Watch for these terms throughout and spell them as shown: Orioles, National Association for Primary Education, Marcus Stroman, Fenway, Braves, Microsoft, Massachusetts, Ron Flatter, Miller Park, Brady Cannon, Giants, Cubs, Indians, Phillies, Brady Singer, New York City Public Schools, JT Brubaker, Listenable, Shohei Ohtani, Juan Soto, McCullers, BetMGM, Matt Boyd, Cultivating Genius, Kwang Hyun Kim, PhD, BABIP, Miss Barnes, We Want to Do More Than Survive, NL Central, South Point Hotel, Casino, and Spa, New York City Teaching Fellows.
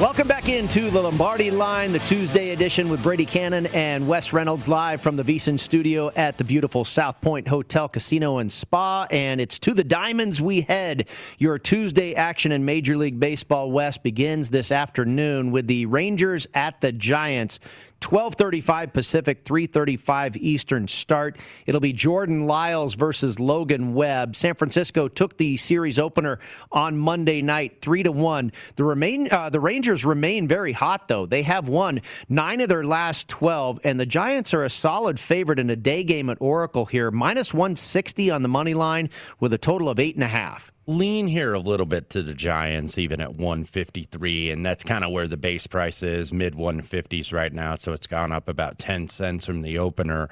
Welcome back into the Lombardi Line, the Tuesday edition with Brady Cannon and Wes Reynolds live from the VEASAN studio at the beautiful South Point Hotel, Casino, and Spa. And it's to the Diamonds we head. Your Tuesday action in Major League Baseball, Wes, begins this afternoon with the Rangers at the Giants. 12:35 Pacific, 3:35 Eastern start. It'll be Jordan Lyles versus Logan Webb. San Francisco took the series opener on Monday night, 3-1. The Rangers remain very hot, though. They have won 9 of their last 12, and the Giants are a solid favorite in a day game at Oracle here. Minus 160 on the money line with a total of 8.5. Lean here a little bit to the Giants, even at 153, and that's kind of where the base price is, mid-150s right now, so it's gone up about 10 cents from the opener.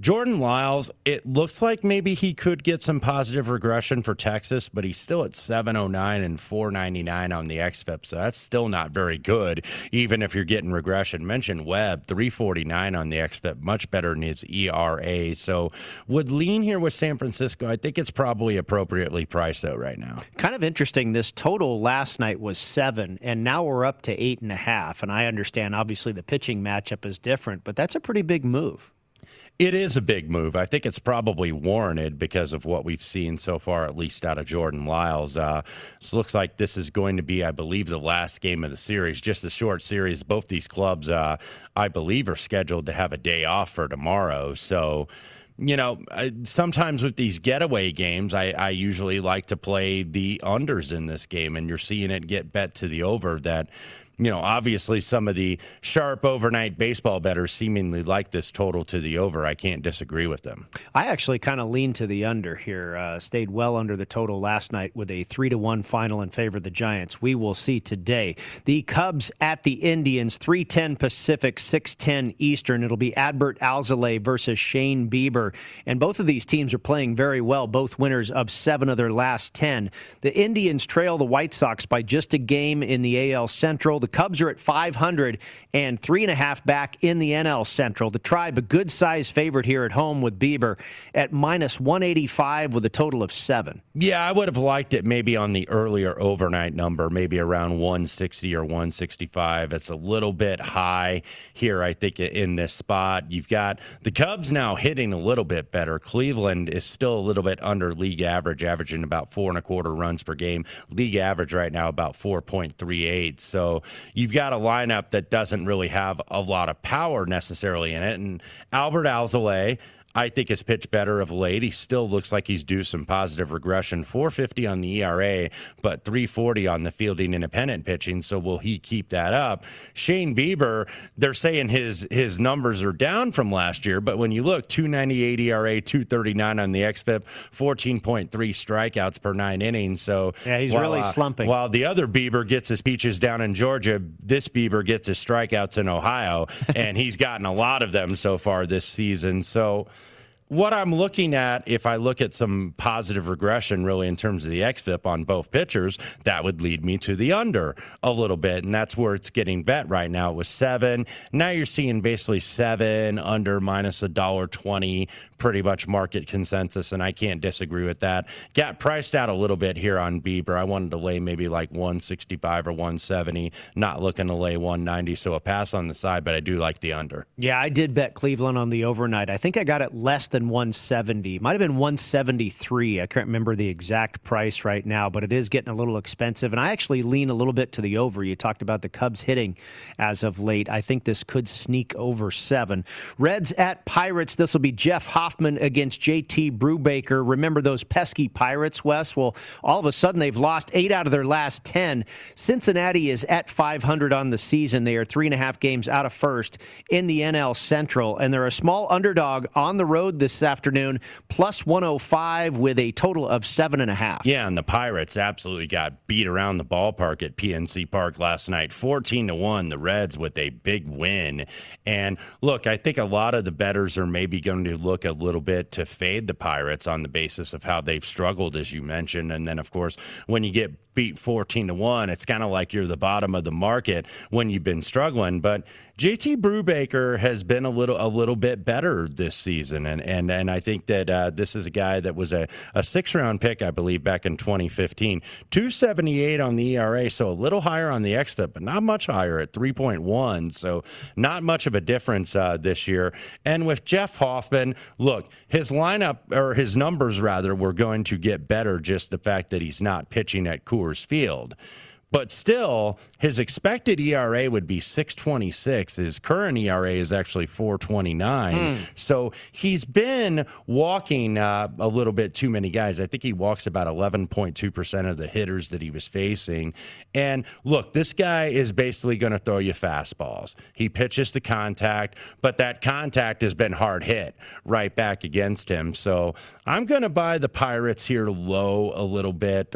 Jordan Lyles, it looks like maybe he could get some positive regression for Texas, but he's still at 709 and 499 on the XFIP, so that's still not very good, even if you're getting regression. Mention Webb, 349 on the XFIP, much better than his ERA. So would lean here with San Francisco. I think it's probably appropriately priced, though, right now. Kind of interesting. This total last night was 7, and now we're up to 8.5, and I understand, obviously, the pitching matchup is different, but that's a pretty big move. It is a big move. I think it's probably warranted because of what we've seen so far, at least out of Jordan Lyles. This looks like this is going to be, I believe, the last game of the series, just a short series. Both these clubs, I believe, are scheduled to have a day off for tomorrow. So, you know, sometimes with these getaway games, I usually like to play the unders in this game, and you're seeing it get bet to the over that. You know, obviously some of the sharp overnight baseball bettors seemingly like this total to the over. I can't disagree with them. I actually kind of lean to the under here. Stayed well under the total last night with a 3-1 final in favor of the Giants. We will see today. The Cubs at the Indians, 3:10 Pacific, 6:10 Eastern. It'll be Adbert Alzalea versus Shane Bieber. And both of these teams are playing very well, both winners of 7 of their last 10. The Indians trail the White Sox by just a game in the AL Central. The Cubs are at 500 and 3.5 back in the NL Central. The Tribe, a good-sized favorite here at home with Bieber at minus 185 with a total of 7. Yeah, I would have liked it maybe on the earlier overnight number, maybe around 160 or 165. It's a little bit high here, I think, in this spot. You've got the Cubs now hitting a little bit better. Cleveland is still a little bit under league average, averaging about 4.25 runs per game. League average right now about 4.38. So you've got a lineup that doesn't really have a lot of power necessarily in it. And Adbert Alzalea, I think, has pitched better of late. He still looks like he's due some positive regression. 4.50 on the ERA, but 3.40 on the fielding independent pitching. So will he keep that up? Shane Bieber, they're saying his numbers are down from last year, but when you look, 2.98 ERA, 2.39 on the XFIP, 14.3 strikeouts per 9 innings. So yeah, he's really slumping. While the other Bieber gets his peaches down in Georgia, this Bieber gets his strikeouts in Ohio, and he's gotten a lot of them so far this season. So what I'm looking at, if I look at some positive regression really in terms of the XFIP on both pitchers, that would lead me to the under a little bit, and that's where it's getting bet right now. It was 7. Now you're seeing basically 7 under minus $1.20, pretty much market consensus, and I can't disagree with that. Got priced out a little bit here on Bieber. I wanted to lay maybe like 165 or 170, not looking to lay 190, so a pass on the side, but I do like the under. Yeah, I did bet Cleveland on the overnight. I think I got it less than 170. Might have been 173. I can't remember the exact price right now, but it is getting a little expensive. And I actually lean a little bit to the over. You talked about the Cubs hitting as of late. I think this could sneak over 7. Reds at Pirates. This will be Jeff Hoffman against JT Brubaker. Remember those pesky Pirates, Wes? Well, all of a sudden they've lost 8 out of their last 10. Cincinnati is at 500 on the season. They are 3.5 games out of first in the NL Central, and they're a small underdog on the road this afternoon, plus 105 with a total of 7.5. Yeah, and the Pirates absolutely got beat around the ballpark at PNC Park last night, 14-1. The Reds with a big win. And look, I think a lot of the bettors are maybe going to look a little bit to fade the Pirates on the basis of how they've struggled, as you mentioned. And then, of course, when you get beat 14-1, it's kind of like you're the bottom of the market when you've been struggling. But JT Brubaker has been a little bit better this season, and And I think that this is a guy that was a sixth-round pick, I believe, back in 2015. 278 on the ERA, so a little higher on the xFIP, but not much higher at 3.1, so not much of a difference this year. And with Jeff Hoffman, look, his lineup, or his numbers, rather, were going to get better, just the fact that he's not pitching at Coors Field. But still, his expected ERA would be 6.26. His current ERA is actually 4.29. So he's been walking a little bit too many guys. I think he walks about 11.2% of the hitters that he was facing. And look, this guy is basically going to throw you fastballs. He pitches to contact, but that contact has been hard hit right back against him. So I'm going to buy the Pirates here low a little bit,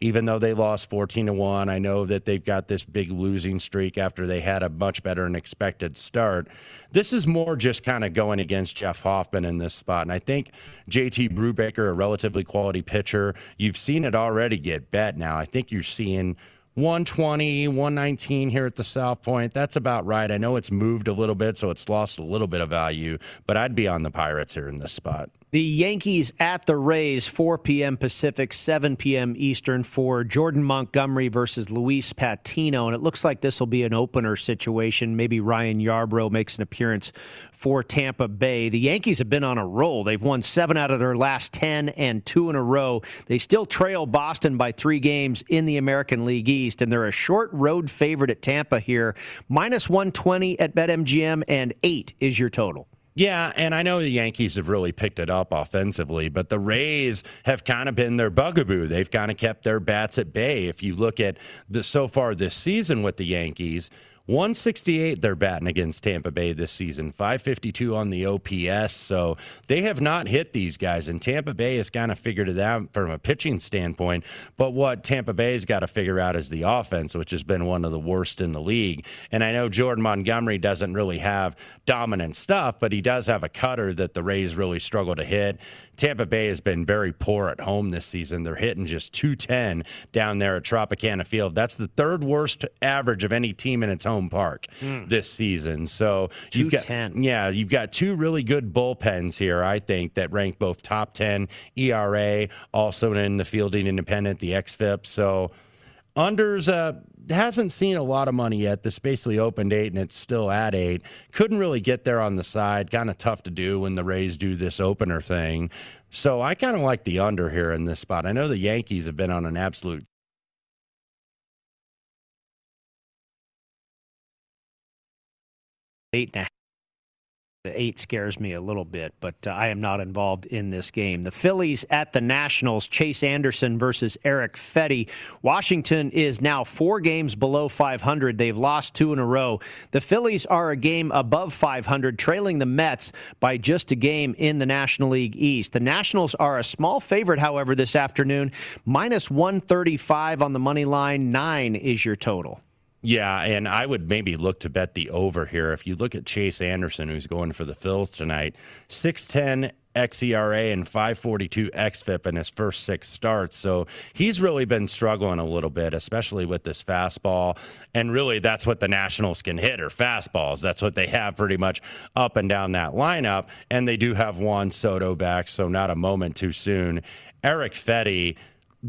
even though they lost 14-1. I know that they've got this big losing streak after they had a much better than expected start. This is more just kind of going against Jeff Hoffman in this spot. And I think JT Brubaker, a relatively quality pitcher, you've seen it already get bet now. I think you're seeing 120, 119 here at the South Point. That's about right. I know it's moved a little bit, so it's lost a little bit of value, but I'd be on the Pirates here in this spot. The Yankees at the Rays, 4 p.m. Pacific, 7 p.m. Eastern for Jordan Montgomery versus Luis Patino. And it looks like this will be an opener situation. Maybe Ryan Yarbrough makes an appearance for Tampa Bay. The Yankees have been on a roll. They've won 7 out of their last 10 and 2 in a row. They still trail Boston by 3 games in the American League East. And they're a short road favorite at Tampa here. Minus 120 at BetMGM and 8 is your total. Yeah, and I know the Yankees have really picked it up offensively, but the Rays have kind of been their bugaboo. They've kind of kept their bats at bay. If you look at the so far this season with the Yankees, 168 they're batting against Tampa Bay this season, 552 on the OPS. So they have not hit these guys, and Tampa Bay has kind of figured it out from a pitching standpoint. But what Tampa Bay's got to figure out is the offense, which has been one of the worst in the league. And I know Jordan Montgomery doesn't really have dominant stuff, but he does have a cutter that the Rays really struggle to hit. Tampa Bay has been very poor at home this season. They're hitting just .210 down there at Tropicana Field. That's the third worst average of any team in its home park this season. So you've got, you've got two really good bullpens here, I think, that rank both top 10 ERA, also in the fielding independent, the xFIP. So unders hasn't seen a lot of money yet. This basically opened 8 and it's still at 8. Couldn't really get there on the side. Kind of tough to do when the Rays do this opener thing. So I kind of like the under here in this spot. I know the Yankees have been on an absolute. The 8 scares me a little bit, but I am not involved in this game. The Phillies at the Nationals, Chase Anderson versus Eric Fetty. Washington is now 4 games below .500. They've lost 2 in a row. The Phillies are a game above .500, trailing the Mets by just a game in the National League East. The Nationals are a small favorite, however, this afternoon. Minus 135 on the money line. 9 is your total. Yeah, and I would maybe look to bet the over here. If you look at Chase Anderson, who's going for the Phils tonight, 6.10 xERA and 5.42 xFIP in his first 6 starts. So he's really been struggling a little bit, especially with this fastball. And really, that's what the Nationals can hit, are fastballs. That's what they have pretty much up and down that lineup. And they do have Juan Soto back, so not a moment too soon. Eric Fetty,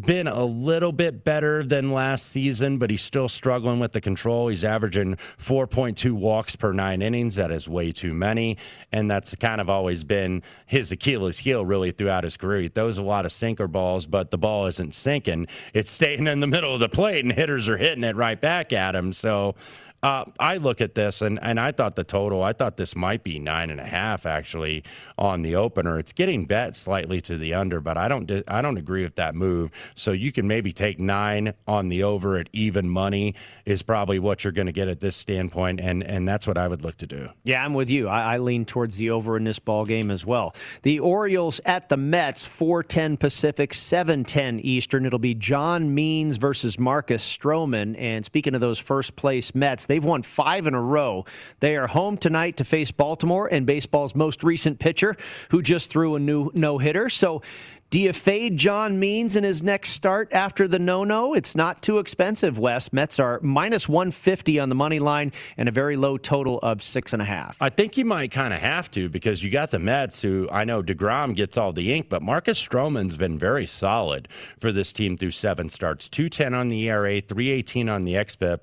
been a little bit better than last season, but he's still struggling with the control. He's averaging 4.2 walks per 9 innings. That is way too many, and that's kind of always been his Achilles heel really throughout his career. He throws a lot of sinker balls, but the ball isn't sinking. It's staying in the middle of the plate, and hitters are hitting it right back at him. So I look at this, and I thought the total, I thought this might be 9.5 actually on the opener. It's getting bet slightly to the under, but I don't agree with that move. So you can maybe take 9 on the over at even money is probably what you're going to get at this standpoint, and that's what I would look to do. Yeah, I'm with you. I lean towards the over in this ball game as well. The Orioles at the Mets, 4:10 Pacific, 7:10 Eastern. It'll be John Means versus Marcus Stroman. And speaking of those first place Mets, they've won 5 in a row. They are home tonight to face Baltimore and baseball's most recent pitcher who just threw a new no-hitter. So Do you fade John Means in his next start after the no-no? It's not too expensive, Wes. Mets are minus 150 on the money line and a very low total of 6.5. I think you might kind of have to because you got the Mets who, I know DeGrom gets all the ink, but Marcus Stroman's been very solid for this team through 7 starts. 2.10 on the ERA, 3.18 on the xFIP.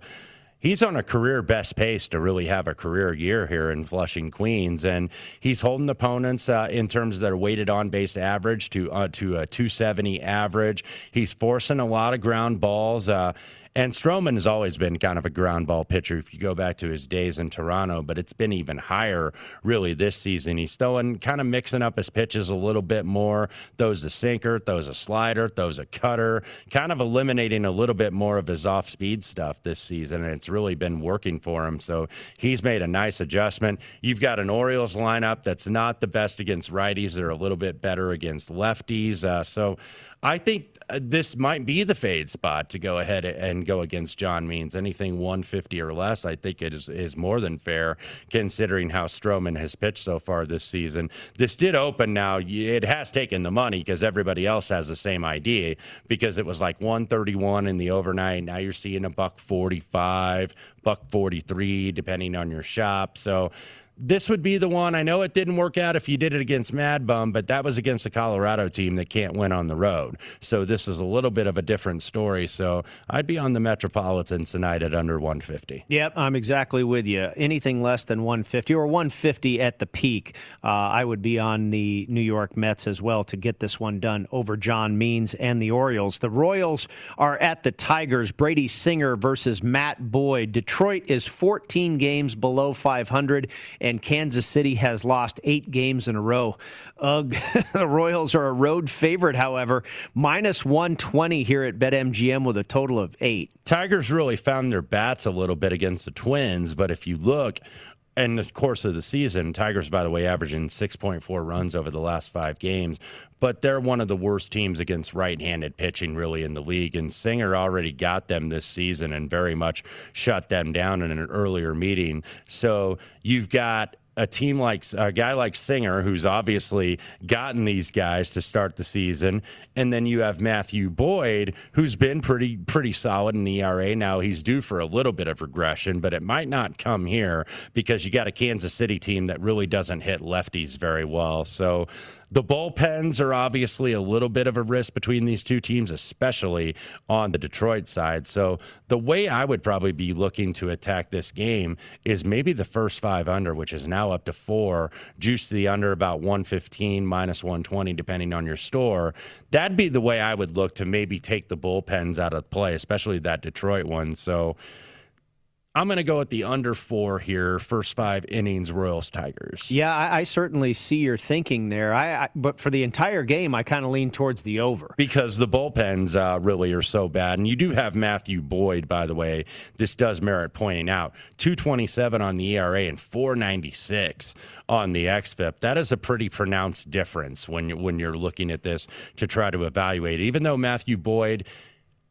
He's on a career best pace to really have a career year here in Flushing, Queens, and he's holding opponents in terms of their weighted on-base average to a 270 average. He's forcing a lot of ground balls. And Stroman has always been kind of a ground ball pitcher if you go back to his days in Toronto, but it's been even higher really this season. He's throwing, kind of mixing up his pitches a little bit more, throws a sinker, throws a slider, throws a cutter, kind of eliminating a little bit more of his off-speed stuff this season, and it's really been working for him. So he's made a nice adjustment. You've got an Orioles lineup that's not the best against righties. They're a little bit better against lefties. So I think this might be the fade spot to go ahead and go against John Means. Anything 150 or less, I think it is more than fair considering how Stroman has pitched so far this season. This did open now. It has taken the money because everybody else has the same idea because it was like 131 in the overnight. Now you're seeing a $145, $143, depending on your shop. So this would be the one. I know it didn't work out if you did it against Mad Bum, but that was against a Colorado team that can't win on the road. So this is a little bit of a different story. So I'd be on the Metropolitans tonight at under 150. Yep, I'm exactly with you. Anything less than 150 or 150 at the peak, I would be on the New York Mets as well to get this one done over John Means and the Orioles. The Royals are at the Tigers. Brady Singer versus Matt Boyd. Detroit is 14 games below 500. And Kansas City has lost 8 games in a row. Ugh. The Royals are a road favorite, however. Minus 120 here at BetMGM with a total of 8. Tigers really found their bats a little bit against the Twins, but if you look in the course of the season, Tigers, by the way, averaging 6.4 runs over the last 5 games, but they're one of the worst teams against right-handed pitching really in the league, and Singer already got them this season and very much shut them down in an earlier meeting. So you've got a team like a guy like Singer, who's obviously gotten these guys to start the season. And then you have Matthew Boyd, who's been pretty solid in the ERA. Now he's due for a little bit of regression, but it might not come here because you got a Kansas City team that really doesn't hit lefties very well. So the bullpens are obviously a little bit of a risk between these two teams, especially on the Detroit side. So the way I would probably be looking to attack this game is maybe the first 5 under, which is now up to 4, juice to the under about 115, minus 120, depending on your store. That'd be the way I would look to maybe take the bullpens out of play, especially that Detroit one. So I'm going to go with the under 4 here, first 5 innings, Royals, Tigers. Yeah, I certainly see your thinking there. But for the entire game, I kind of lean towards the over. Because the bullpens really are so bad. And you do have Matthew Boyd, by the way. This does merit pointing out. 2.27 on the ERA and 4.96 on the xFIP. That is a pretty pronounced difference when you're looking at this to try to evaluate. Even though Matthew Boyd,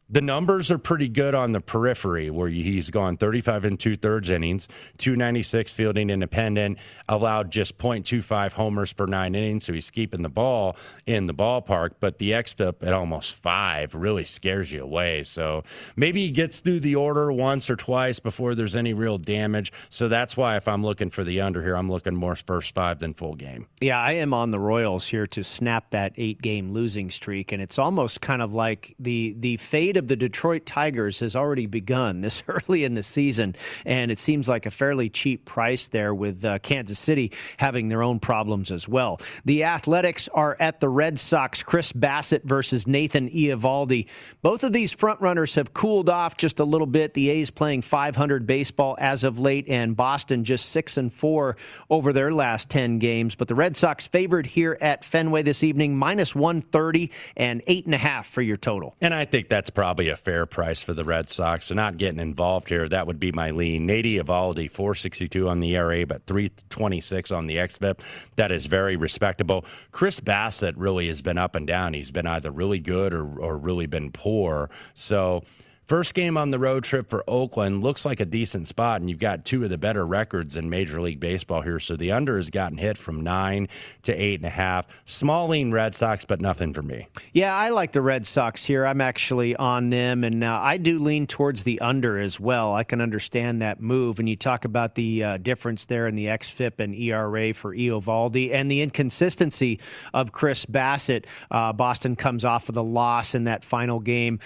the numbers are pretty good on the periphery where he's gone 35 2/3 innings, 296 fielding independent, allowed just 0.25 homers per 9 innings, so he's keeping the ball in the ballpark, but the xFIP at almost 5 really scares you away. So maybe he gets through the order once or twice before there's any real damage. So that's why if I'm looking for the under here, I'm looking more first 5 than full game. Yeah, I am on the Royals here to snap that 8-game losing streak, and it's almost kind of like the fade of the Detroit Tigers has already begun this early in the season, and it seems like a fairly cheap price there with Kansas City having their own problems as well. The Athletics are at the Red Sox. Chris Bassitt versus Nathan Eovaldi. Both of these frontrunners have cooled off just a little bit. The A's playing .500 baseball as of late, and Boston just 6-4 over their last 10 games. But the Red Sox favored here at Fenway this evening, minus 130 and 8.5 for your total. And I think that's probably a fair price for the Red Sox. So not getting involved here, that would be my lean. Nathan Eovaldi, 4.62 on the ERA, but 3.26 on the xFIP. That is very respectable. Chris Bassitt really has been up and down. He's been either really good or really been poor. So First game on the road trip for Oakland looks like a decent spot, and you've got two of the better records in Major League Baseball here. So the under has gotten hit from 9 to 8.5. Small lean Red Sox, but nothing for me. Yeah, I like the Red Sox here. I'm actually on them, and I do lean towards the under as well. I can understand that move. And you talk about the difference there in the xFIP and ERA for Eovaldi and the inconsistency of Chris Bassitt. Boston comes off of the loss in that final game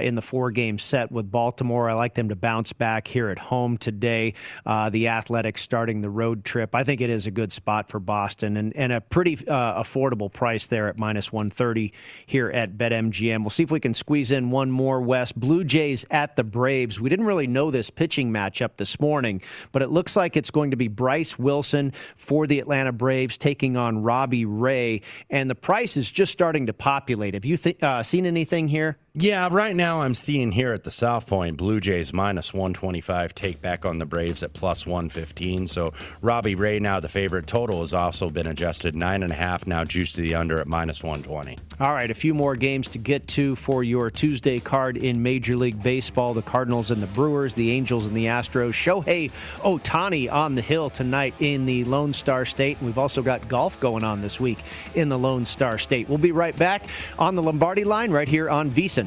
in the four-game set with Baltimore. I like them to bounce back here at home today. The Athletics starting the road trip. I think it is a good spot for Boston and a pretty affordable price there at -130 here at BetMGM. We'll see if we can squeeze in one more, Wes. Blue Jays at the Braves. We didn't really know this pitching matchup this morning, but it looks like it's going to be Bryce Wilson for the Atlanta Braves taking on Robbie Ray, and the price is just starting to populate. Have you seen anything here? Yeah, right now I'm seeing here at the South Point, Blue Jays -125, take back on the Braves at +115. So Robbie Ray now the favorite. Total has also been adjusted 9.5, now juiced to the under at -120. All right, a few more games to get to for your Tuesday card in Major League Baseball. The Cardinals and the Brewers, the Angels and the Astros. Shohei Ohtani on the hill tonight in the Lone Star State. We've also got golf going on this week in the Lone Star State. We'll be right back on the Lombardi Line right here on VEASAN,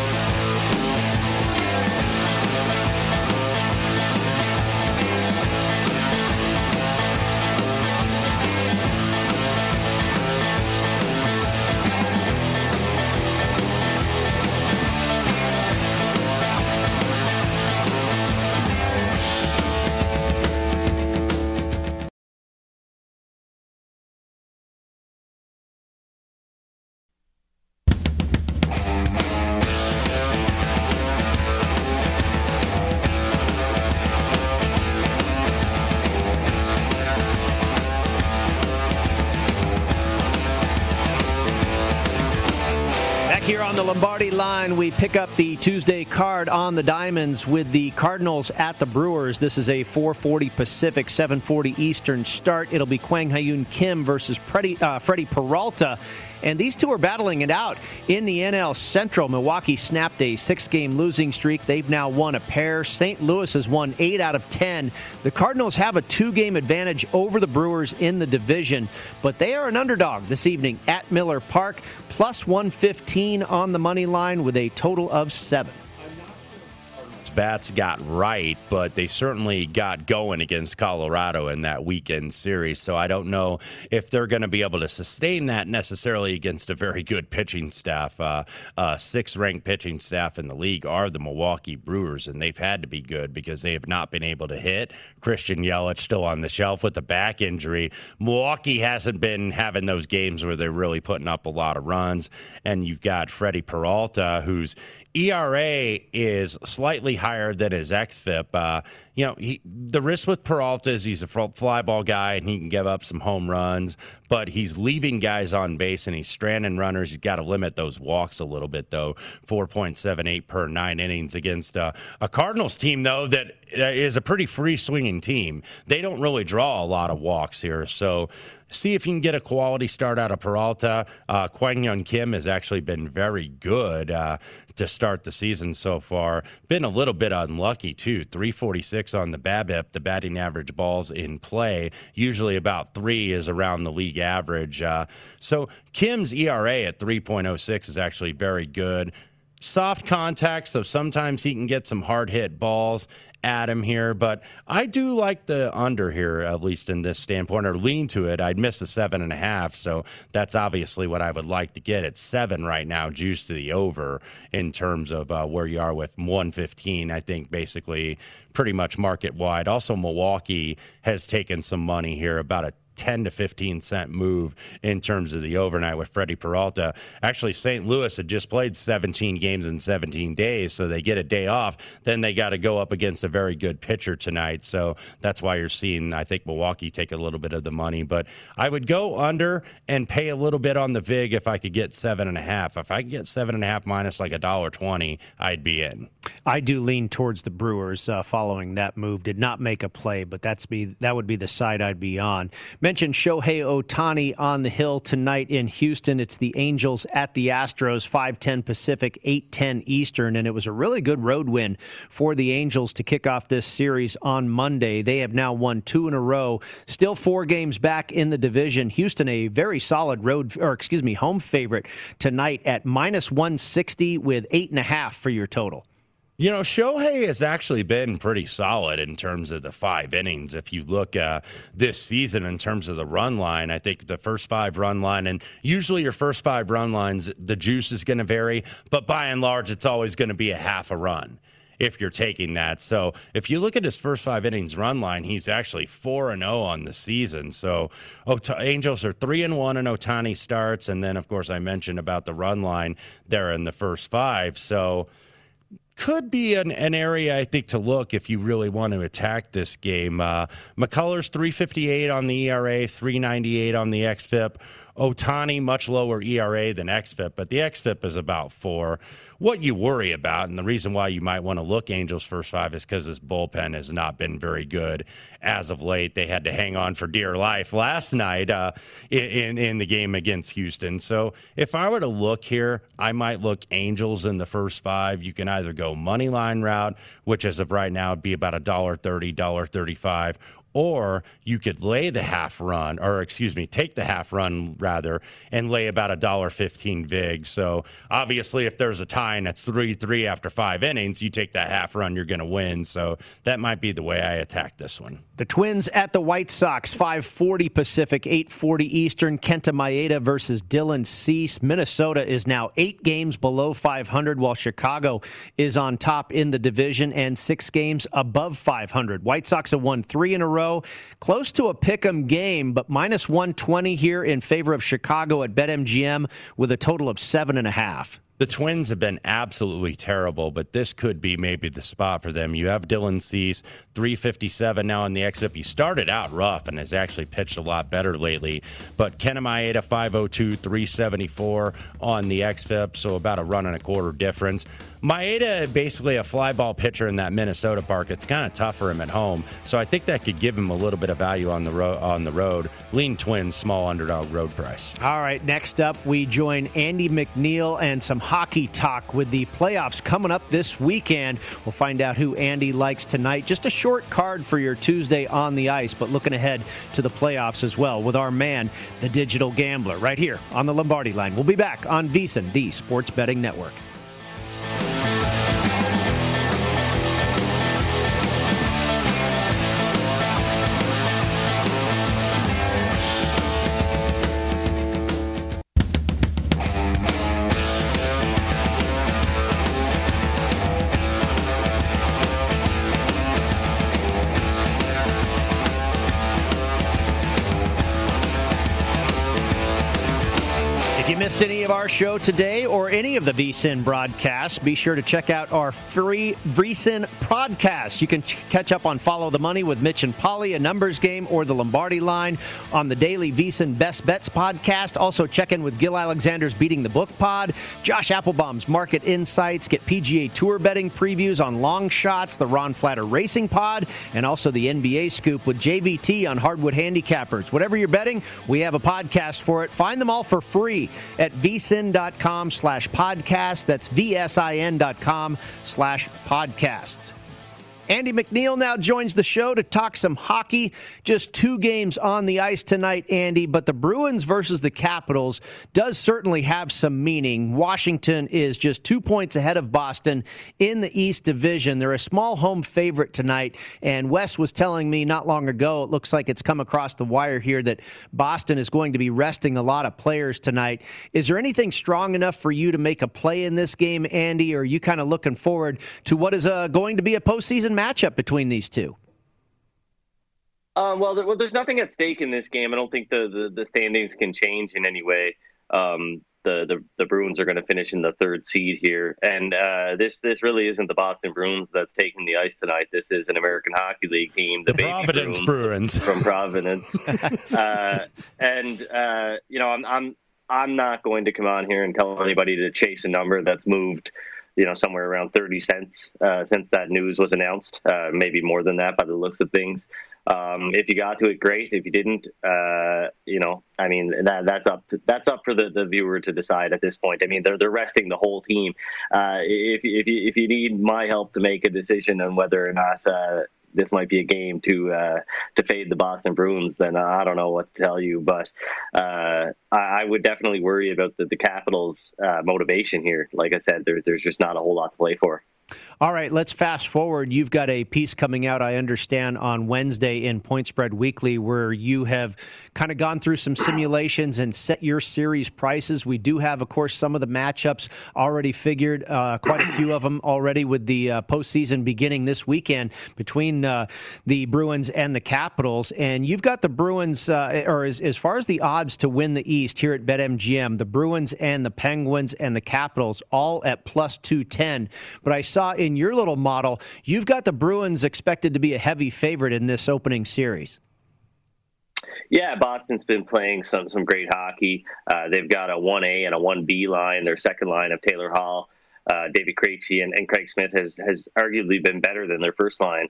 Lombardi Line, we pick up the Tuesday card on the diamonds with the Cardinals at the Brewers. This is a 4:40 Pacific, 7:40 Eastern start. It'll be Kwang Hyun Kim versus Freddie Peralta. And these two are battling it out in the NL Central. Milwaukee snapped a 6-game losing streak. They've now won a pair. St. Louis has won 8 out of 10. The Cardinals have a 2-game advantage over the Brewers in the division, but they are an underdog this evening at Miller Park, +115 on the money line with a total of 7. Bats got right, but they certainly got going against Colorado in that weekend series. So I don't know if they're going to be able to sustain that necessarily against a very good pitching staff. 6th-ranked pitching staff in the league are the Milwaukee Brewers, and they've had to be good because they have not been able to hit. Christian Yelich still on the shelf with a back injury. Milwaukee hasn't been having those games where they're really putting up a lot of runs. And you've got Freddie Peralta, whose ERA is slightly higher than his xFIP. You know, the risk with Peralta is he's a fly ball guy and he can give up some home runs, but he's leaving guys on base and he's stranding runners. He's got to limit those walks a little bit, though. 4.78 per 9 innings against a Cardinals team, though, that is a pretty free-swinging team. They don't really draw a lot of walks here, so see if you can get a quality start out of Peralta. Kwang Hyun Kim has actually been very good to start the season so far. Been a little bit unlucky, too. 346 on the BABIP, the batting average balls in play. Usually about 3 is around the league average. So Kim's ERA at 3.06 is actually very good. Soft contact, so sometimes he can get some hard-hit balls at him here, but I do like the under here, at least in this standpoint, or lean to it. I'd miss the 7.5, so that's obviously what I would like to get at 7 right now, juice to the over in terms of where you are with 115. I think basically pretty much market wide. Also, Milwaukee has taken some money here, about a 10 to 15 cent move in terms of the overnight with Freddie Peralta. Actually, St. Louis had just played 17 games in 17 days, so they get a day off. Then they got to go up against a very good pitcher tonight. So that's why you're seeing, I think, Milwaukee take a little bit of the money. But I would go under and pay a little bit on the VIG if I could get 7.5. If I could get 7.5 minus like $1.20, I'd be in. I do lean towards the Brewers following that move. Did not make a play, but that would be the side I'd be on. Mentioned Shohei Ohtani on the hill tonight in Houston. It's the Angels at the Astros, 5:10 Pacific, 8:10 Eastern, and it was a really good road win for the Angels to kick off this series on Monday. They have now won two in a row, still four games back in the division. Houston, a very solid home favorite tonight at -160 with 8.5 for your total. You know, Shohei has actually been pretty solid in terms of the five innings. If you look this season in terms of the run line, I think the first five run line, and usually your first five run lines, the juice is going to vary, but by and large, it's always going to be a half a run if you're taking that. So if you look at his first five innings run line, he's actually 4-0 on the season. So Angels are 3-1 in Ohtani starts, and then, of course, I mentioned about the run line there in the first five. So could be an area, I think, to look if you really want to attack this game. McCullers, 3.58 on the ERA, 3.98 on the xFIP. Ohtani, much lower ERA than xFIP, but the xFIP is about 4. What you worry about, and the reason why you might want to look Angels first five, is because this bullpen has not been very good as of late. They had to hang on for dear life last night in the game against Houston. So if I were to look here, I might look Angels in the first five. You can either go money line route, which as of right now would be about $1.30, $1.35, or you could take the half run rather, and lay about $1.15 vig. So obviously, if there's a tie and it's 3-3 after five innings, you take that half run, you're going to win. So that might be the way I attack this one. The Twins at the White Sox, 5:40 Pacific, 8:40 Eastern. Kenta Maeda versus Dylan Cease. Minnesota is now 8 games below 500, while Chicago is on top in the division and 6 games above 500. White Sox have won 3 in a row. Close to a pick'em game, but -120 here in favor of Chicago at BetMGM with a total of 7.5. The Twins have been absolutely terrible, but this could be maybe the spot for them. You have Dylan Cease, 3.57 now in the xFIP. He started out rough and has actually pitched a lot better lately. But Kenta Maeda, 5.02, 3.74 on the xFIP, so about a run and a quarter difference. Maeda, basically a fly ball pitcher in that Minnesota park. It's kind of tough for him at home, so I think that could give him a little bit of value on the road. Lean Twins, small underdog road price. All right, next up, we join Andy McNeil and some hockey talk with the playoffs coming up this weekend. We'll find out who Andy likes tonight. Just a short card for your Tuesday on the ice, but looking ahead to the playoffs as well with our man, the Digital Gambler, right here on the Lombardi Line. We'll be back on VEASAN, the Sports Betting Network. Our show today or any of the VSiN broadcasts, be sure to check out our free VSiN podcast. You can catch up on Follow the Money with Mitch and Polly, A Numbers Game, or the Lombardi Line on the daily VSiN Best Bets podcast. Also check in with Gil Alexander's Beating the Book pod, Josh Applebaum's Market Insights. Get PGA Tour betting previews on Long Shots, the Ron Flatter Racing pod, and also the NBA Scoop with JVT on Hardwood Handicappers. Whatever you're betting, we have a podcast for it. Find them all for free at VSIN.com/podcast. That's VSIN.com/podcast. Andy McNeil now joins the show to talk some hockey. Just 2 games on the ice tonight, Andy, but the Bruins versus the Capitals does certainly have some meaning. Washington is just 2 points ahead of Boston in the East Division. They're a small home favorite tonight, and Wes was telling me not long ago, it looks like it's come across the wire here, that Boston is going to be resting a lot of players tonight. Is there anything strong enough for you to make a play in this game, Andy, or are you kind of looking forward to what is going to be a postseason matchup between these two? Well, there's nothing at stake in this game. I don't think the standings can change in any way. The Bruins are going to finish in the 3rd seed here, and this really isn't the Boston Bruins that's taking the ice tonight. This is an American Hockey League team, the baby Bruins from Providence. I'm not going to come on here and tell anybody to chase a number that's moved, somewhere around 30 cents since that news was announced, maybe more than that by the looks of things. If you got to it, great. If you didn't, that's up for the viewer to decide at this point. I mean, they're resting the whole team. If you need my help to make a decision on whether or not this might be a game to fade the Boston Bruins, then I don't know what to tell you. But I would definitely worry about the Capitals' motivation here. Like I said, there's just not a whole lot to play for. All right, let's fast forward. You've got a piece coming out, I understand, on Wednesday in Point Spread Weekly where you have kind of gone through some simulations and set your series prices. We do have, of course, some of the matchups already figured, quite a few of them already with the postseason beginning this weekend between the Bruins and the Capitals. And you've got the Bruins, as far as the odds to win the East here at BetMGM, the Bruins and the Penguins and the Capitals all at plus 210. But I saw in your little model, you've got the Bruins expected to be a heavy favorite in this opening series. Yeah, Boston's been playing some great hockey. They've got a 1A and a 1B line. Their second line of Taylor Hall, David Krejci, and Craig Smith has arguably been better than their first line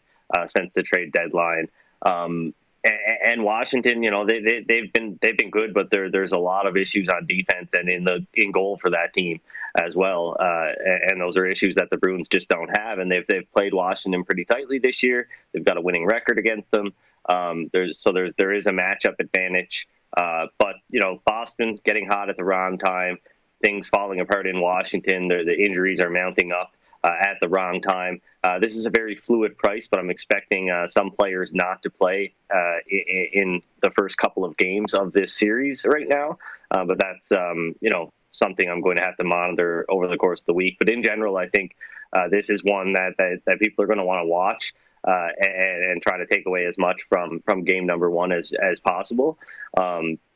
since the trade deadline. And Washington, they've been good, but there's a lot of issues on defense and in goal for that team as well. And those are issues that the Bruins just don't have. And they've played Washington pretty tightly this year. They've got a winning record against them. There is a matchup advantage. But Boston getting hot at the wrong time, things falling apart in Washington. The injuries are mounting up at the wrong time. This is a very fluid price, but I'm expecting some players not to play in the first couple of games of this series right now. But that's, something I'm going to have to monitor over the course of the week. But in general, I think this is one that people are going to want to watch and try to take away as much from game number one as possible,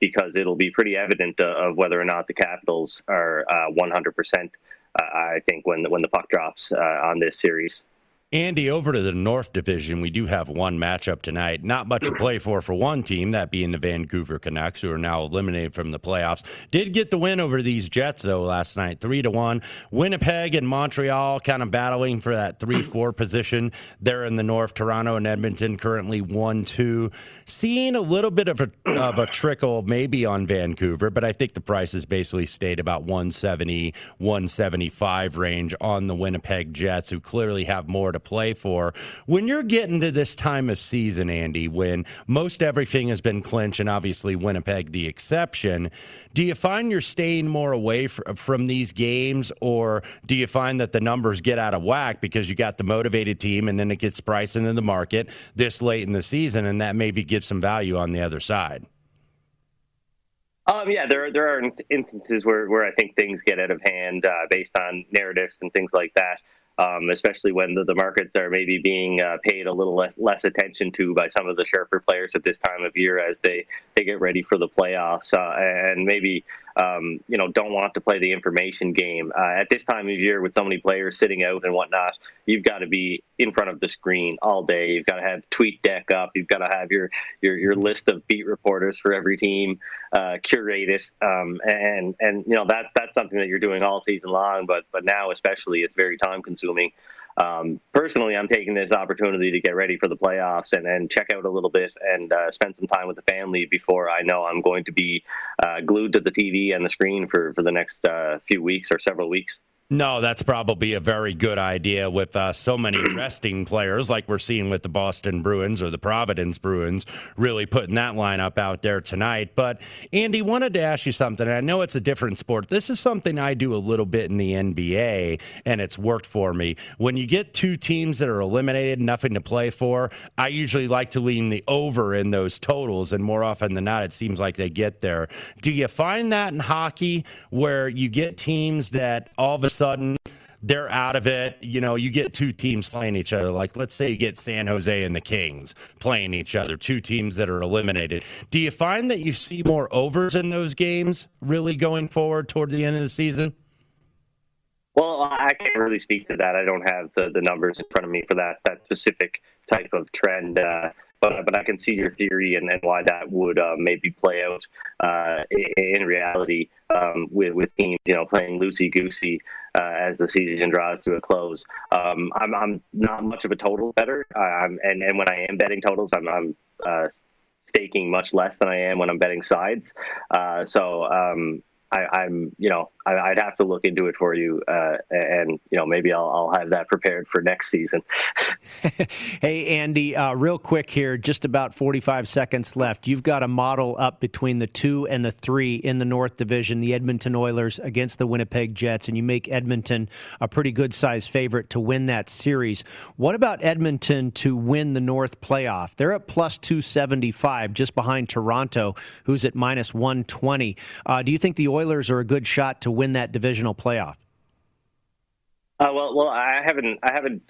because it'll be pretty evident of whether or not the Capitals are 100%. I think when the puck drops on this series. Andy, over to the North Division, we do have one matchup tonight. Not much to play for one team, that being the Vancouver Canucks, who are now eliminated from the playoffs. Did get the win over these Jets, though, last night, 3-1. Winnipeg and Montreal kind of battling for that 3-4 position. They're in the North. Toronto and Edmonton currently 1-2. Seeing a little bit of a trickle maybe on Vancouver, but I think the price has basically stayed about 170, 175 range on the Winnipeg Jets, who clearly have more to play for. When you're getting to this time of season, Andy, when most everything has been clinched and obviously Winnipeg the exception, do you find you're staying more away from these games, or do you find that the numbers get out of whack because you got the motivated team and then it gets priced into the market this late in the season and that maybe gives some value on the other side? There are instances where I think things get out of hand based on narratives and things like that. Especially when the markets are maybe being paid a little less attention to by some of the sharper players at this time of year as they get ready for the playoffs and maybe don't want to play the information game. At this time of year with so many players sitting out and whatnot, you've got to be in front of the screen all day. You've got to have tweet deck up. You've got to have your list of beat reporters for every team curated. That's something that you're doing all season long, but now especially it's very time consuming. Personally, I'm taking this opportunity to get ready for the playoffs and check out a little bit and spend some time with the family before I know I'm going to be glued to the TV and the screen for the next few weeks or several weeks. No, that's probably a very good idea with so many resting players like we're seeing with the Boston Bruins or the Providence Bruins really putting that lineup out there tonight. But, Andy, wanted to ask you something. I know it's a different sport. This is something I do a little bit in the NBA, and it's worked for me. When you get two teams that are eliminated, nothing to play for, I usually like to lean the over in those totals, and more often than not, it seems like they get there. Do you find that in hockey where you get teams that all of a sudden they're out of it? You get two teams playing each other, like let's say you get San Jose and the Kings playing each other, two teams that are eliminated. Do you find that you see more overs in those games really going forward toward the end of the season? Well, I can't really speak to that. I don't have the numbers in front of me for that specific type of trend, but I can see your theory and why that would maybe play out in reality with teams, playing loosey-goosey as the season draws to a close. I'm not much of a total better, and when I am betting totals, I'm staking much less than I am when I'm betting sides. I'd have to look into it for you, and maybe I'll have that prepared for next season. Hey, Andy, real quick here, just about 45 seconds left. You've got a model up between the 2 and the 3 in the North Division, the Edmonton Oilers against the Winnipeg Jets, and you make Edmonton a pretty good-sized favorite to win that series. What about Edmonton to win the North playoff? They're at plus 275, just behind Toronto, who's at minus 120. Do you think the Oilers are a good shot to win that divisional playoff? I haven't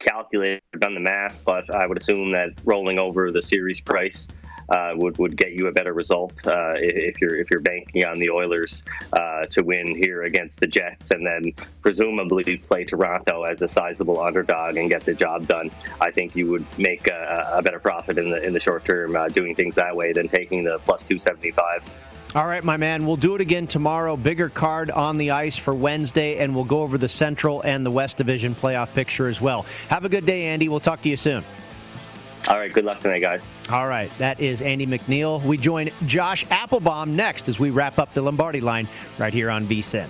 calculated or done the math, but I would assume that rolling over the series price would get you a better result if you're banking on the Oilers to win here against the Jets and then presumably play Toronto as a sizable underdog and get the job done. I think you would make a better profit in the short term doing things that way than taking the plus 275. All right, my man, we'll do it again tomorrow. Bigger card on the ice for Wednesday, and we'll go over the Central and the West Division playoff picture as well. Have a good day, Andy. We'll talk to you soon. All right, good luck tonight, guys. All right, that is Andy McNeil. We join Josh Applebaum next as we wrap up the Lombardi Line right here on VSiN.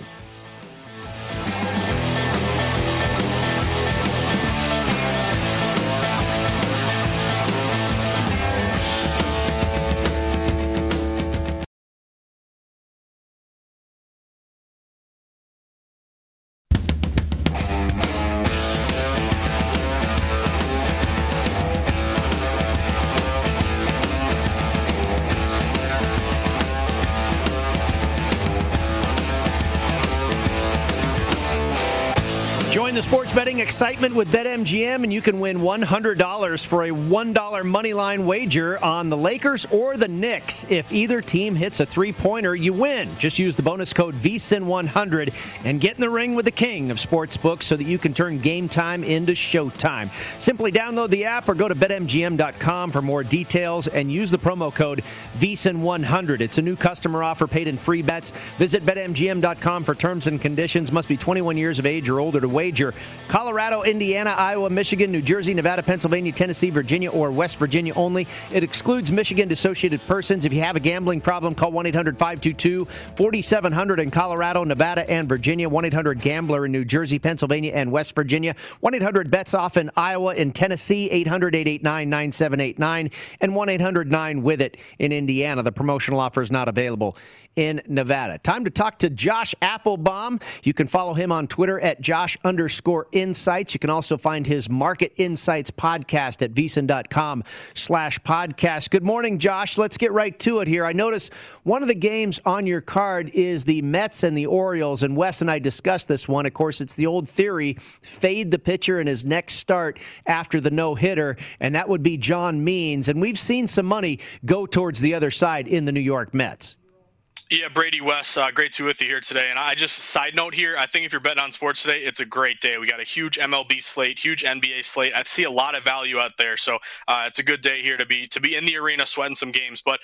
Sports betting excitement with BetMGM, and you can win $100 for a $1 moneyline wager on the Lakers or the Knicks. If either team hits a three-pointer, you win. Just use the bonus code VSIN100 and get in the ring with the king of sportsbooks so that you can turn game time into showtime. Simply download the app or go to BetMGM.com for more details and use the promo code VSIN100. It's a new customer offer paid in free bets. Visit BetMGM.com for terms and conditions. Must be 21 years of age or older to wager. Colorado, Indiana, Iowa, Michigan, New Jersey, Nevada, Pennsylvania, Tennessee, Virginia, or West Virginia only. It excludes Michigan to associated persons. If you have a gambling problem, call 1-800-522-4700 in Colorado, Nevada, and Virginia. 1-800-GAMBLER in New Jersey, Pennsylvania, and West Virginia. 1-800-BETS-OFF in Iowa and Tennessee. 800-889-9789 and 1-800-9-WITH-IT in Indiana. The promotional offer is not available in Nevada. Time to talk to Josh Applebaum. You can follow him on Twitter at Josh_Insights. You can also find his Market Insights podcast at VEASAN.com/podcast. Good morning, Josh. Let's get right to it here. I notice one of the games on your card is the Mets and the Orioles, and Wes and I discussed this one. Of course, it's the old theory, fade the pitcher in his next start after the no-hitter, and that would be John Means. And we've seen some money go towards the other side in the New York Mets. Yeah, Brady, West, great to be with you here today. And I just, side note here, I think if you're betting on sports today, it's a great day. We got a huge MLB slate, huge NBA slate. I see a lot of value out there. So it's a good day here to be in the arena sweating some games. But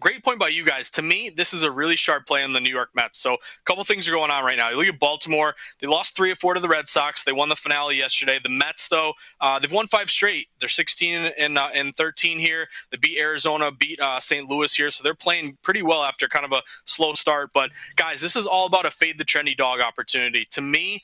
great point by you guys. To me, this is a really sharp play on the New York Mets. So a couple things are going on right now. You look at Baltimore. They lost 3 of 4 to the Red Sox. They won the finale yesterday. The Mets, though, they've won 5 straight. They're 16 and 13 here. They beat Arizona, beat St. Louis here. So they're playing pretty well after kind of a slow start. But guys, this is all about a fade the trendy dog opportunity. To me,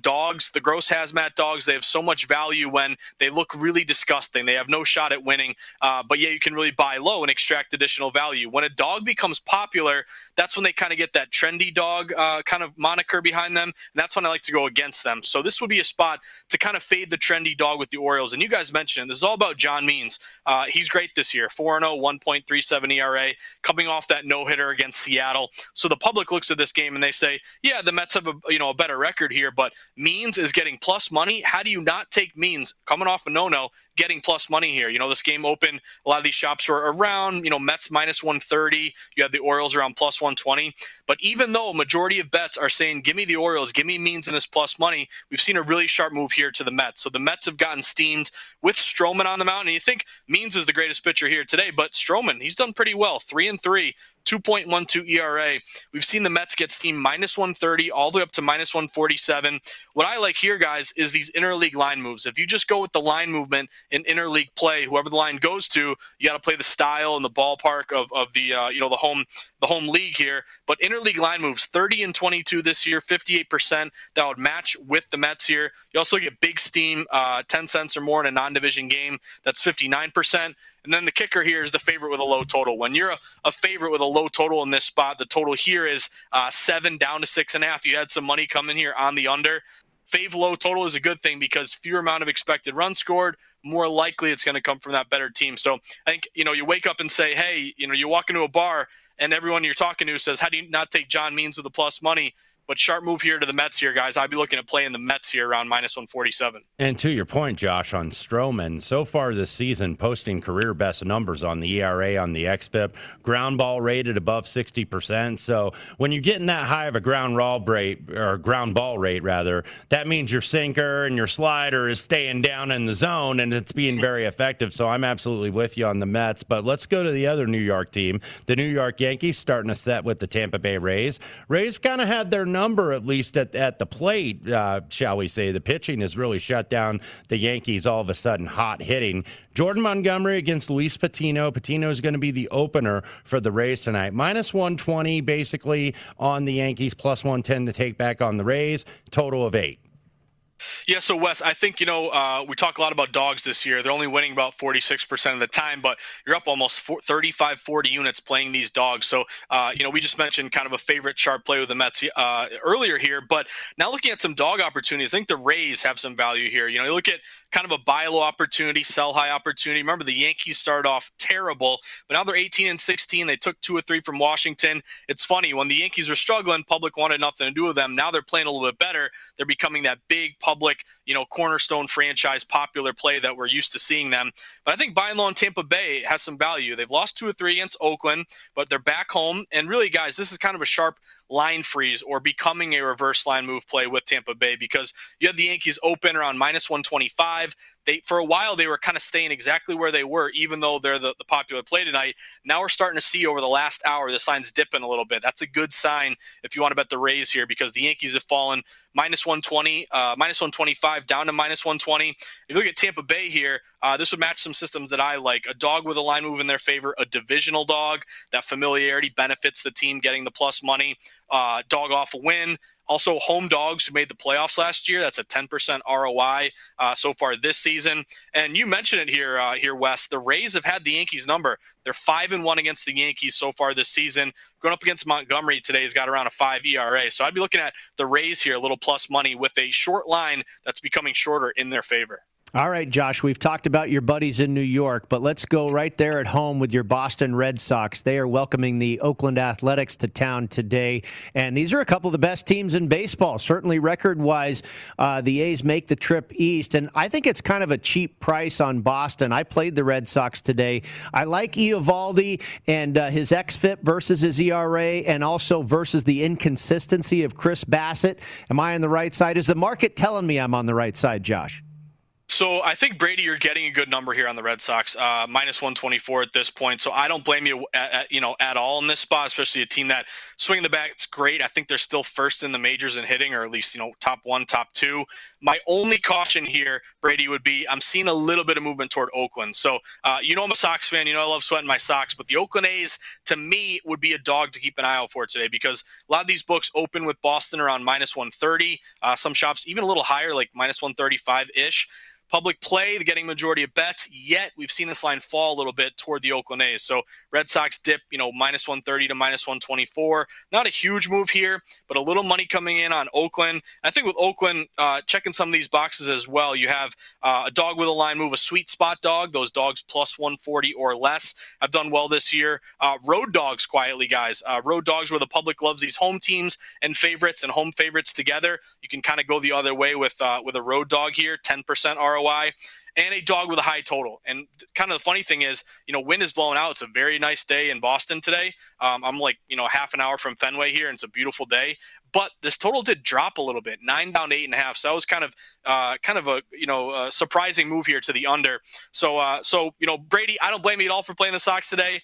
dogs, the gross hazmat dogs, they have so much value when they look really disgusting. They have no shot at winning. But yeah, you can really buy low and extract additional value. When a dog becomes popular, that's when they kind of get that trendy dog kind of moniker behind them. And that's when I like to go against them. So this would be a spot to kind of fade the trendy dog with the Orioles. And you guys mentioned it. This is all about John Means. He's great this year. 4-0, 1.37 ERA, coming off that no-hitter against Seattle. So the public looks at this game and they say, yeah, the Mets have a better record here, but Means is getting plus money. How do you not take Means coming off a no-no, getting plus money here? This game opened, a lot of these shops were around, Mets minus 130. You had the Orioles around plus 120. But even though a majority of bets are saying, give me the Orioles, give me Means in this plus money, we've seen a really sharp move here to the Mets. So the Mets have gotten steamed with Stroman on the mound. And you think Means is the greatest pitcher here today, but Stroman, he's done pretty well. 3-3. 2.12 ERA. We've seen the Mets get steam minus 130 all the way up to minus 147. What I like here, guys, is these interleague line moves. If you just go with the line movement in interleague play, whoever the line goes to, you got to play the style and the ballpark of the home league here. But interleague line moves 30 and 22 this year, 58%. That would match with the Mets here. You also get big steam, 10 cents or more in a non-division game. That's 59%. And then the kicker here is the favorite with a low total. When you're a favorite with a low total in this spot, the total here is 7 down to 6.5. You had some money come in here on the under. Fave low total is a good thing because fewer amount of expected runs scored, more likely it's going to come from that better team. So I think, you wake up and say, hey, you walk into a bar and everyone you're talking to says, how do you not take John Means with the plus money? But sharp move here to the Mets here, guys. I'd be looking at playing the Mets here around -147. And to your point, Josh, on Stroman, so far this season, posting career best numbers on the ERA, on the xFIP, ground ball rated above 60%. So when you're getting that high of a ground ball rate, that means your sinker and your slider is staying down in the zone, and it's being very effective. So I'm absolutely with you on the Mets. But let's go to the other New York team, the New York Yankees, starting a set with the Tampa Bay Rays. Rays kind of had their number, at least at the plate, shall we say. The pitching has really shut down the Yankees, all of a sudden hot hitting. Jordan Montgomery against Luis Patino. Patino is going to be the opener for the Rays tonight. -120 basically on the Yankees, +110 to take back on the Rays, total of 8. Yeah, so Wes, I think, we talk a lot about dogs this year. They're only winning about 46% of the time, but you're up almost 40 units playing these dogs. So, we just mentioned kind of a favorite sharp play with the Mets earlier here, but now looking at some dog opportunities, I think the Rays have some value here. You look at kind of a buy low opportunity, sell high opportunity. Remember, the Yankees started off terrible, but now they're 18-16. They took 2 or 3 from Washington. It's funny, when the Yankees were struggling, public wanted nothing to do with them. Now they're playing a little bit better. They're becoming that big public, cornerstone franchise popular play that we're used to seeing them. But I think buy low in Tampa Bay has some value. They've lost 2 or 3 against Oakland, but they're back home. And really, guys, this is kind of a sharp line freeze or becoming a reverse line move play with Tampa Bay because you had the Yankees open around -125. They, for a while, they were kind of staying exactly where they were, even though they're the popular play tonight. Now we're starting to see over the last hour, the line's dipping a little bit. That's a good sign if you want to bet the Rays here because the Yankees have fallen -120, -125 down to -120. If you look at Tampa Bay here, this would match some systems that I like. A dog with a line move in their favor, a divisional dog. That familiarity benefits the team getting the plus money. Dog off a win. Also, home dogs who made the playoffs last year. That's a 10% ROI so far this season. And you mentioned it here, Wes. The Rays have had the Yankees number. They're 5-1 against the Yankees so far this season. Going up against Montgomery today, he's got around a 5 ERA. So I'd be looking at the Rays here, a little plus money with a short line that's becoming shorter in their favor. All right, Josh, we've talked about your buddies in New York, but let's go right there at home with your Boston Red Sox. They are welcoming the Oakland Athletics to town today, and these are a couple of the best teams in baseball. Certainly record-wise, the A's make the trip east, and I think it's kind of a cheap price on Boston. I played the Red Sox today. I like Eovaldi and his xFIP versus his ERA and also versus the inconsistency of Chris Bassitt. Am I on the right side? Is the market telling me I'm on the right side, Josh? So I think, Brady, you're getting a good number here on the Red Sox, -124 at this point. So I don't blame you, at all in this spot, especially a team that swinging the bat is great. I think they're still first in the majors in hitting, or at least, top 1, top 2. My only caution here, Brady, would be I'm seeing a little bit of movement toward Oakland. So I'm a Sox fan. I love sweating my Sox. But the Oakland A's, to me, would be a dog to keep an eye out for today because a lot of these books open with Boston around -130. Some shops even a little higher, like -135-ish. Public play, the getting majority of bets, yet we've seen this line fall a little bit toward the Oakland A's. So Red Sox dip, -130 to -124. Not a huge move here, but a little money coming in on Oakland. I think with Oakland, checking some of these boxes as well, you have a dog with a line move, a sweet spot dog. Those dogs +140 or less have done well this year. Road dogs quietly, guys. Road dogs where the public loves these home teams and favorites and home favorites together. You can kind of go the other way with a road dog here, 10% ROI, and a dog with a high total. And kind of the funny thing is, wind is blowing out. It's a very nice day in Boston today. I'm like, half an hour from Fenway here, and it's a beautiful day. But this total did drop a little bit, 9 down to 8.5. So that was kind of a surprising move here to the under. So Brady, I don't blame you at all for playing the Sox today,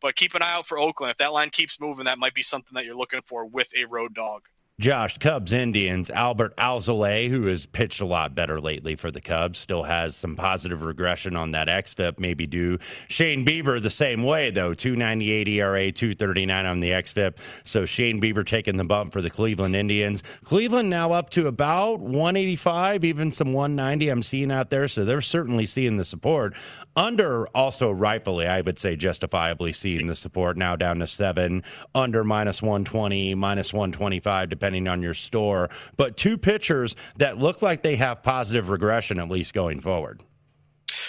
but keep an eye out for Oakland. If that line keeps moving, that might be something that you're looking for with a road dog. Josh, Cubs, Indians, Adbert Alzalea, who has pitched a lot better lately for the Cubs, still has some positive regression on that xFIP, maybe due. Shane Bieber the same way, though, 2.98 ERA, 2.39 on the xFIP. So Shane Bieber taking the bump for the Cleveland Indians. Cleveland now up to about 185, even some 190 I'm seeing out there. So they're certainly seeing the support. Under also rightfully, I would say justifiably seeing the support, now down to 7. Under -120, -125, depending on your store, but two pitchers that look like they have positive regression, at least going forward.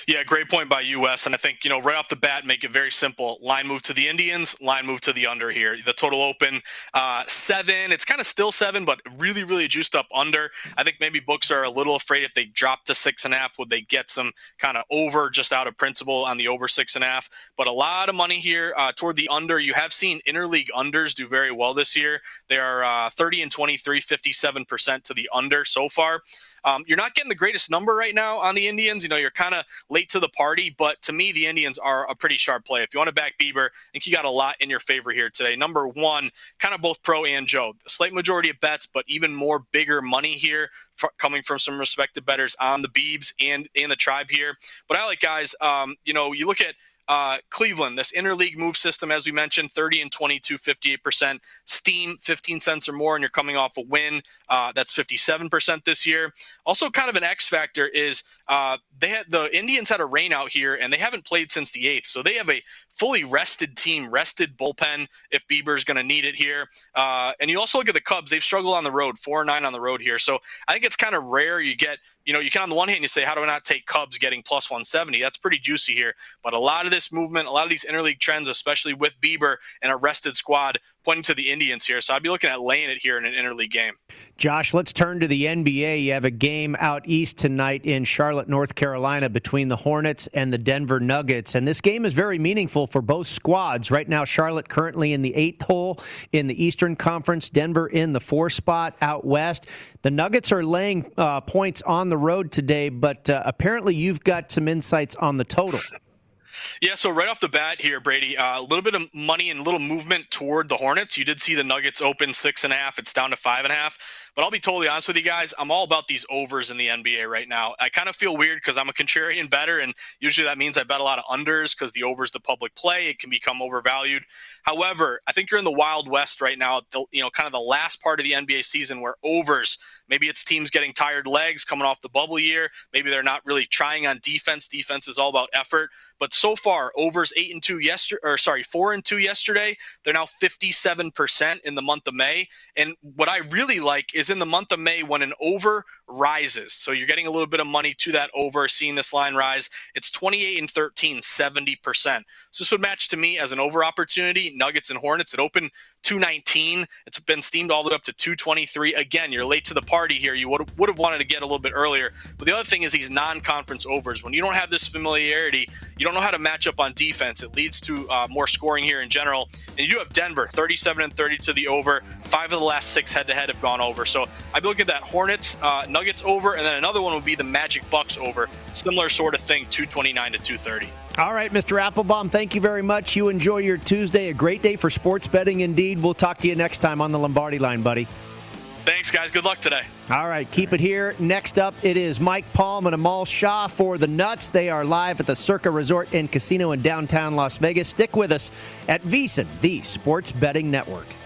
Yeah, great point by you, Wes. And I think, right off the bat, make it very simple. Line move to the Indians, line move to the under here. The total open 7. It's kind of still 7, but really, really juiced up under. I think maybe books are a little afraid if they drop to 6.5, would they get some kind of over just out of principle on the over 6.5. But a lot of money here toward the under. You have seen interleague unders do very well this year. They are 30 and 23, 57% to the under so far. You're not getting the greatest number right now on the Indians. You're kind of late to the party, but to me, the Indians are a pretty sharp play. If you want to back Bieber, I think you got a lot in your favor here today. Number one, kind of both pro and Joe. A slight majority of bets, but even more bigger money here coming from some respected bettors on the Biebs and the tribe here. But I like guys, you look at Cleveland, this interleague move system, as we mentioned, 30 and 22, 58%. Steam, 15 cents or more, and you're coming off a win. That's 57% this year. Also, kind of an X factor is the Indians had a rain out here, and they haven't played since the 8th. So they have a fully rested team, rested bullpen if Bieber's going to need it here. And you also look at the Cubs. They've struggled on the road, 4-9 on the road here. So I think it's kind of rare you get, you can on the one hand, you say, how do I not take Cubs getting plus 170? That's pretty juicy here. But a lot of this movement, a lot of these interleague trends, especially with Bieber and a rested squad, pointing to the Indians here. So I'd be looking at laying it here in an interleague game. Josh, let's turn to the NBA. You have a game out east tonight in Charlotte, North Carolina, between the Hornets and the Denver Nuggets. And this game is very meaningful for both squads. Right now, Charlotte currently in the 8th hole in the Eastern Conference, Denver in the 4 spot out west. The Nuggets are laying points on the road today, but apparently you've got some insights on the total. Yeah, so right off the bat here, Brady, a little bit of money and a little movement toward the Hornets. You did see the Nuggets open 6.5. It's down to 5.5. But I'll be totally honest with you guys, I'm all about these overs in the NBA right now. I kind of feel weird because I'm a contrarian better, and usually that means I bet a lot of unders because the overs the public play. It can become overvalued. However, I think you're in the Wild West right now, kind of the last part of the NBA season where overs, maybe it's teams getting tired legs coming off the bubble year. Maybe they're not really trying on defense. Defense is all about effort. But so far, overs 8-2 yesterday, 4-2 yesterday. They're now 57% in the month of May. And what I really like is in the month of May when an over rises. So you're getting a little bit of money to that over, seeing this line rise. It's 28 and 13, 70%. So this would match to me as an over opportunity. Nuggets and Hornets at open 219. It's been steamed all the way up to 223. Again, you're late to the party here. You would have wanted to get a little bit earlier. But the other thing is these non-conference overs. When you don't have this familiarity, you don't know how to match up on defense. It leads to more scoring here in general. And you do have Denver, 37 and 30 to the over. 5 of the last 6 head-to-head have gone over. So I'd be looking at that Hornets, Nuggets over, and then another one would be the Magic Bucks over. Similar sort of thing, 229 to 230. All right, Mr. Applebaum, thank you very much. You enjoy your Tuesday. A great day for sports betting indeed. We'll talk to you next time on the Lombardi Line, buddy. Thanks, guys. Good luck today. All right, keep it here. Next up, it is Mike Palm and Amal Shah for the Nuts. They are live at the Circa Resort and Casino in downtown Las Vegas. Stick with us at VEASAN, the Sports Betting Network.